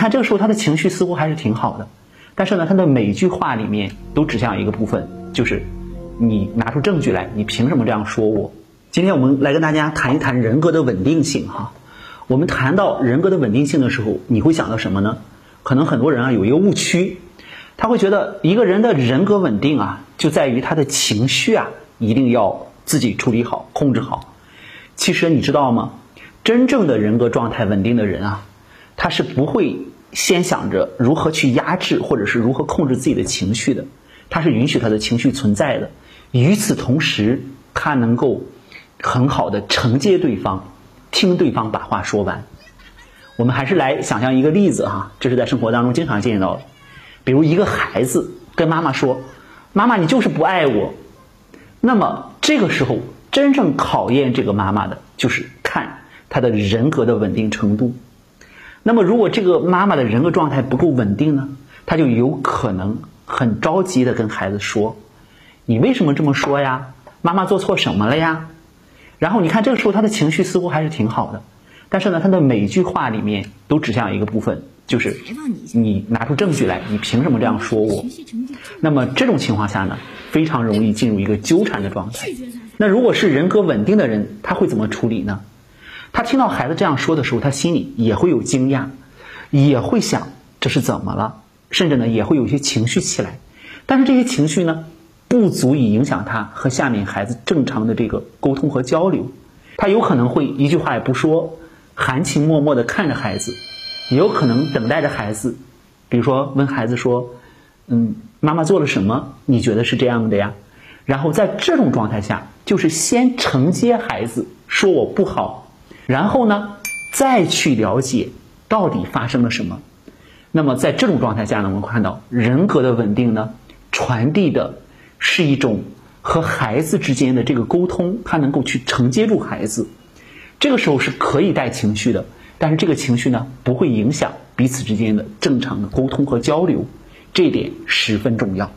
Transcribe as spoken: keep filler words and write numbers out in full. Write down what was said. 看这个时候他的情绪似乎还是挺好的，但是呢，他的每一句话里面都指向一个部分，就是你拿出证据来，你凭什么这样说我？今天我们来跟大家谈一谈人格的稳定性哈。我们谈到人格的稳定性的时候，你会想到什么呢？可能很多人啊有一个误区，他会觉得一个人的人格稳定啊，就在于他的情绪啊一定要自己处理好、控制好。其实你知道吗？真正的人格状态稳定的人啊，他是不会先想着如何去压制或者是如何控制自己的情绪的，他是允许他的情绪存在的。与此同时，他能够很好的承接对方，听对方把话说完。我们还是来想象一个例子哈，这是在生活当中经常见到的。比如一个孩子跟妈妈说：“妈妈，你就是不爱我。”那么这个时候，真正考验这个妈妈的就是看她的人格的稳定程度。那么如果这个妈妈的人格状态不够稳定呢，她就有可能很着急的跟孩子说：“你为什么这么说呀？妈妈做错什么了呀？”然后你看这个时候她的情绪似乎还是挺好的，但是呢，她的每一句话里面都指向一个部分，就是你拿出证据来，你凭什么这样说我？那么这种情况下呢，非常容易进入一个纠缠的状态。那如果是人格稳定的人，他会怎么处理呢？他听到孩子这样说的时候，他心里也会有惊讶，也会想这是怎么了，甚至呢也会有一些情绪起来。但是这些情绪呢，不足以影响他和下面孩子正常的这个沟通和交流。他有可能会一句话也不说，含情脉脉地看着孩子，也有可能等待着孩子，比如说问孩子说：“嗯，妈妈做了什么？你觉得是这样的呀？”然后在这种状态下，就是先承接孩子说我不好，然后呢再去了解到底发生了什么。那么在这种状态下呢，我们看到人格的稳定呢，传递的是一种和孩子之间的这个沟通，他能够去承接住孩子。这个时候是可以带情绪的，但是这个情绪呢不会影响彼此之间的正常的沟通和交流，这一点十分重要。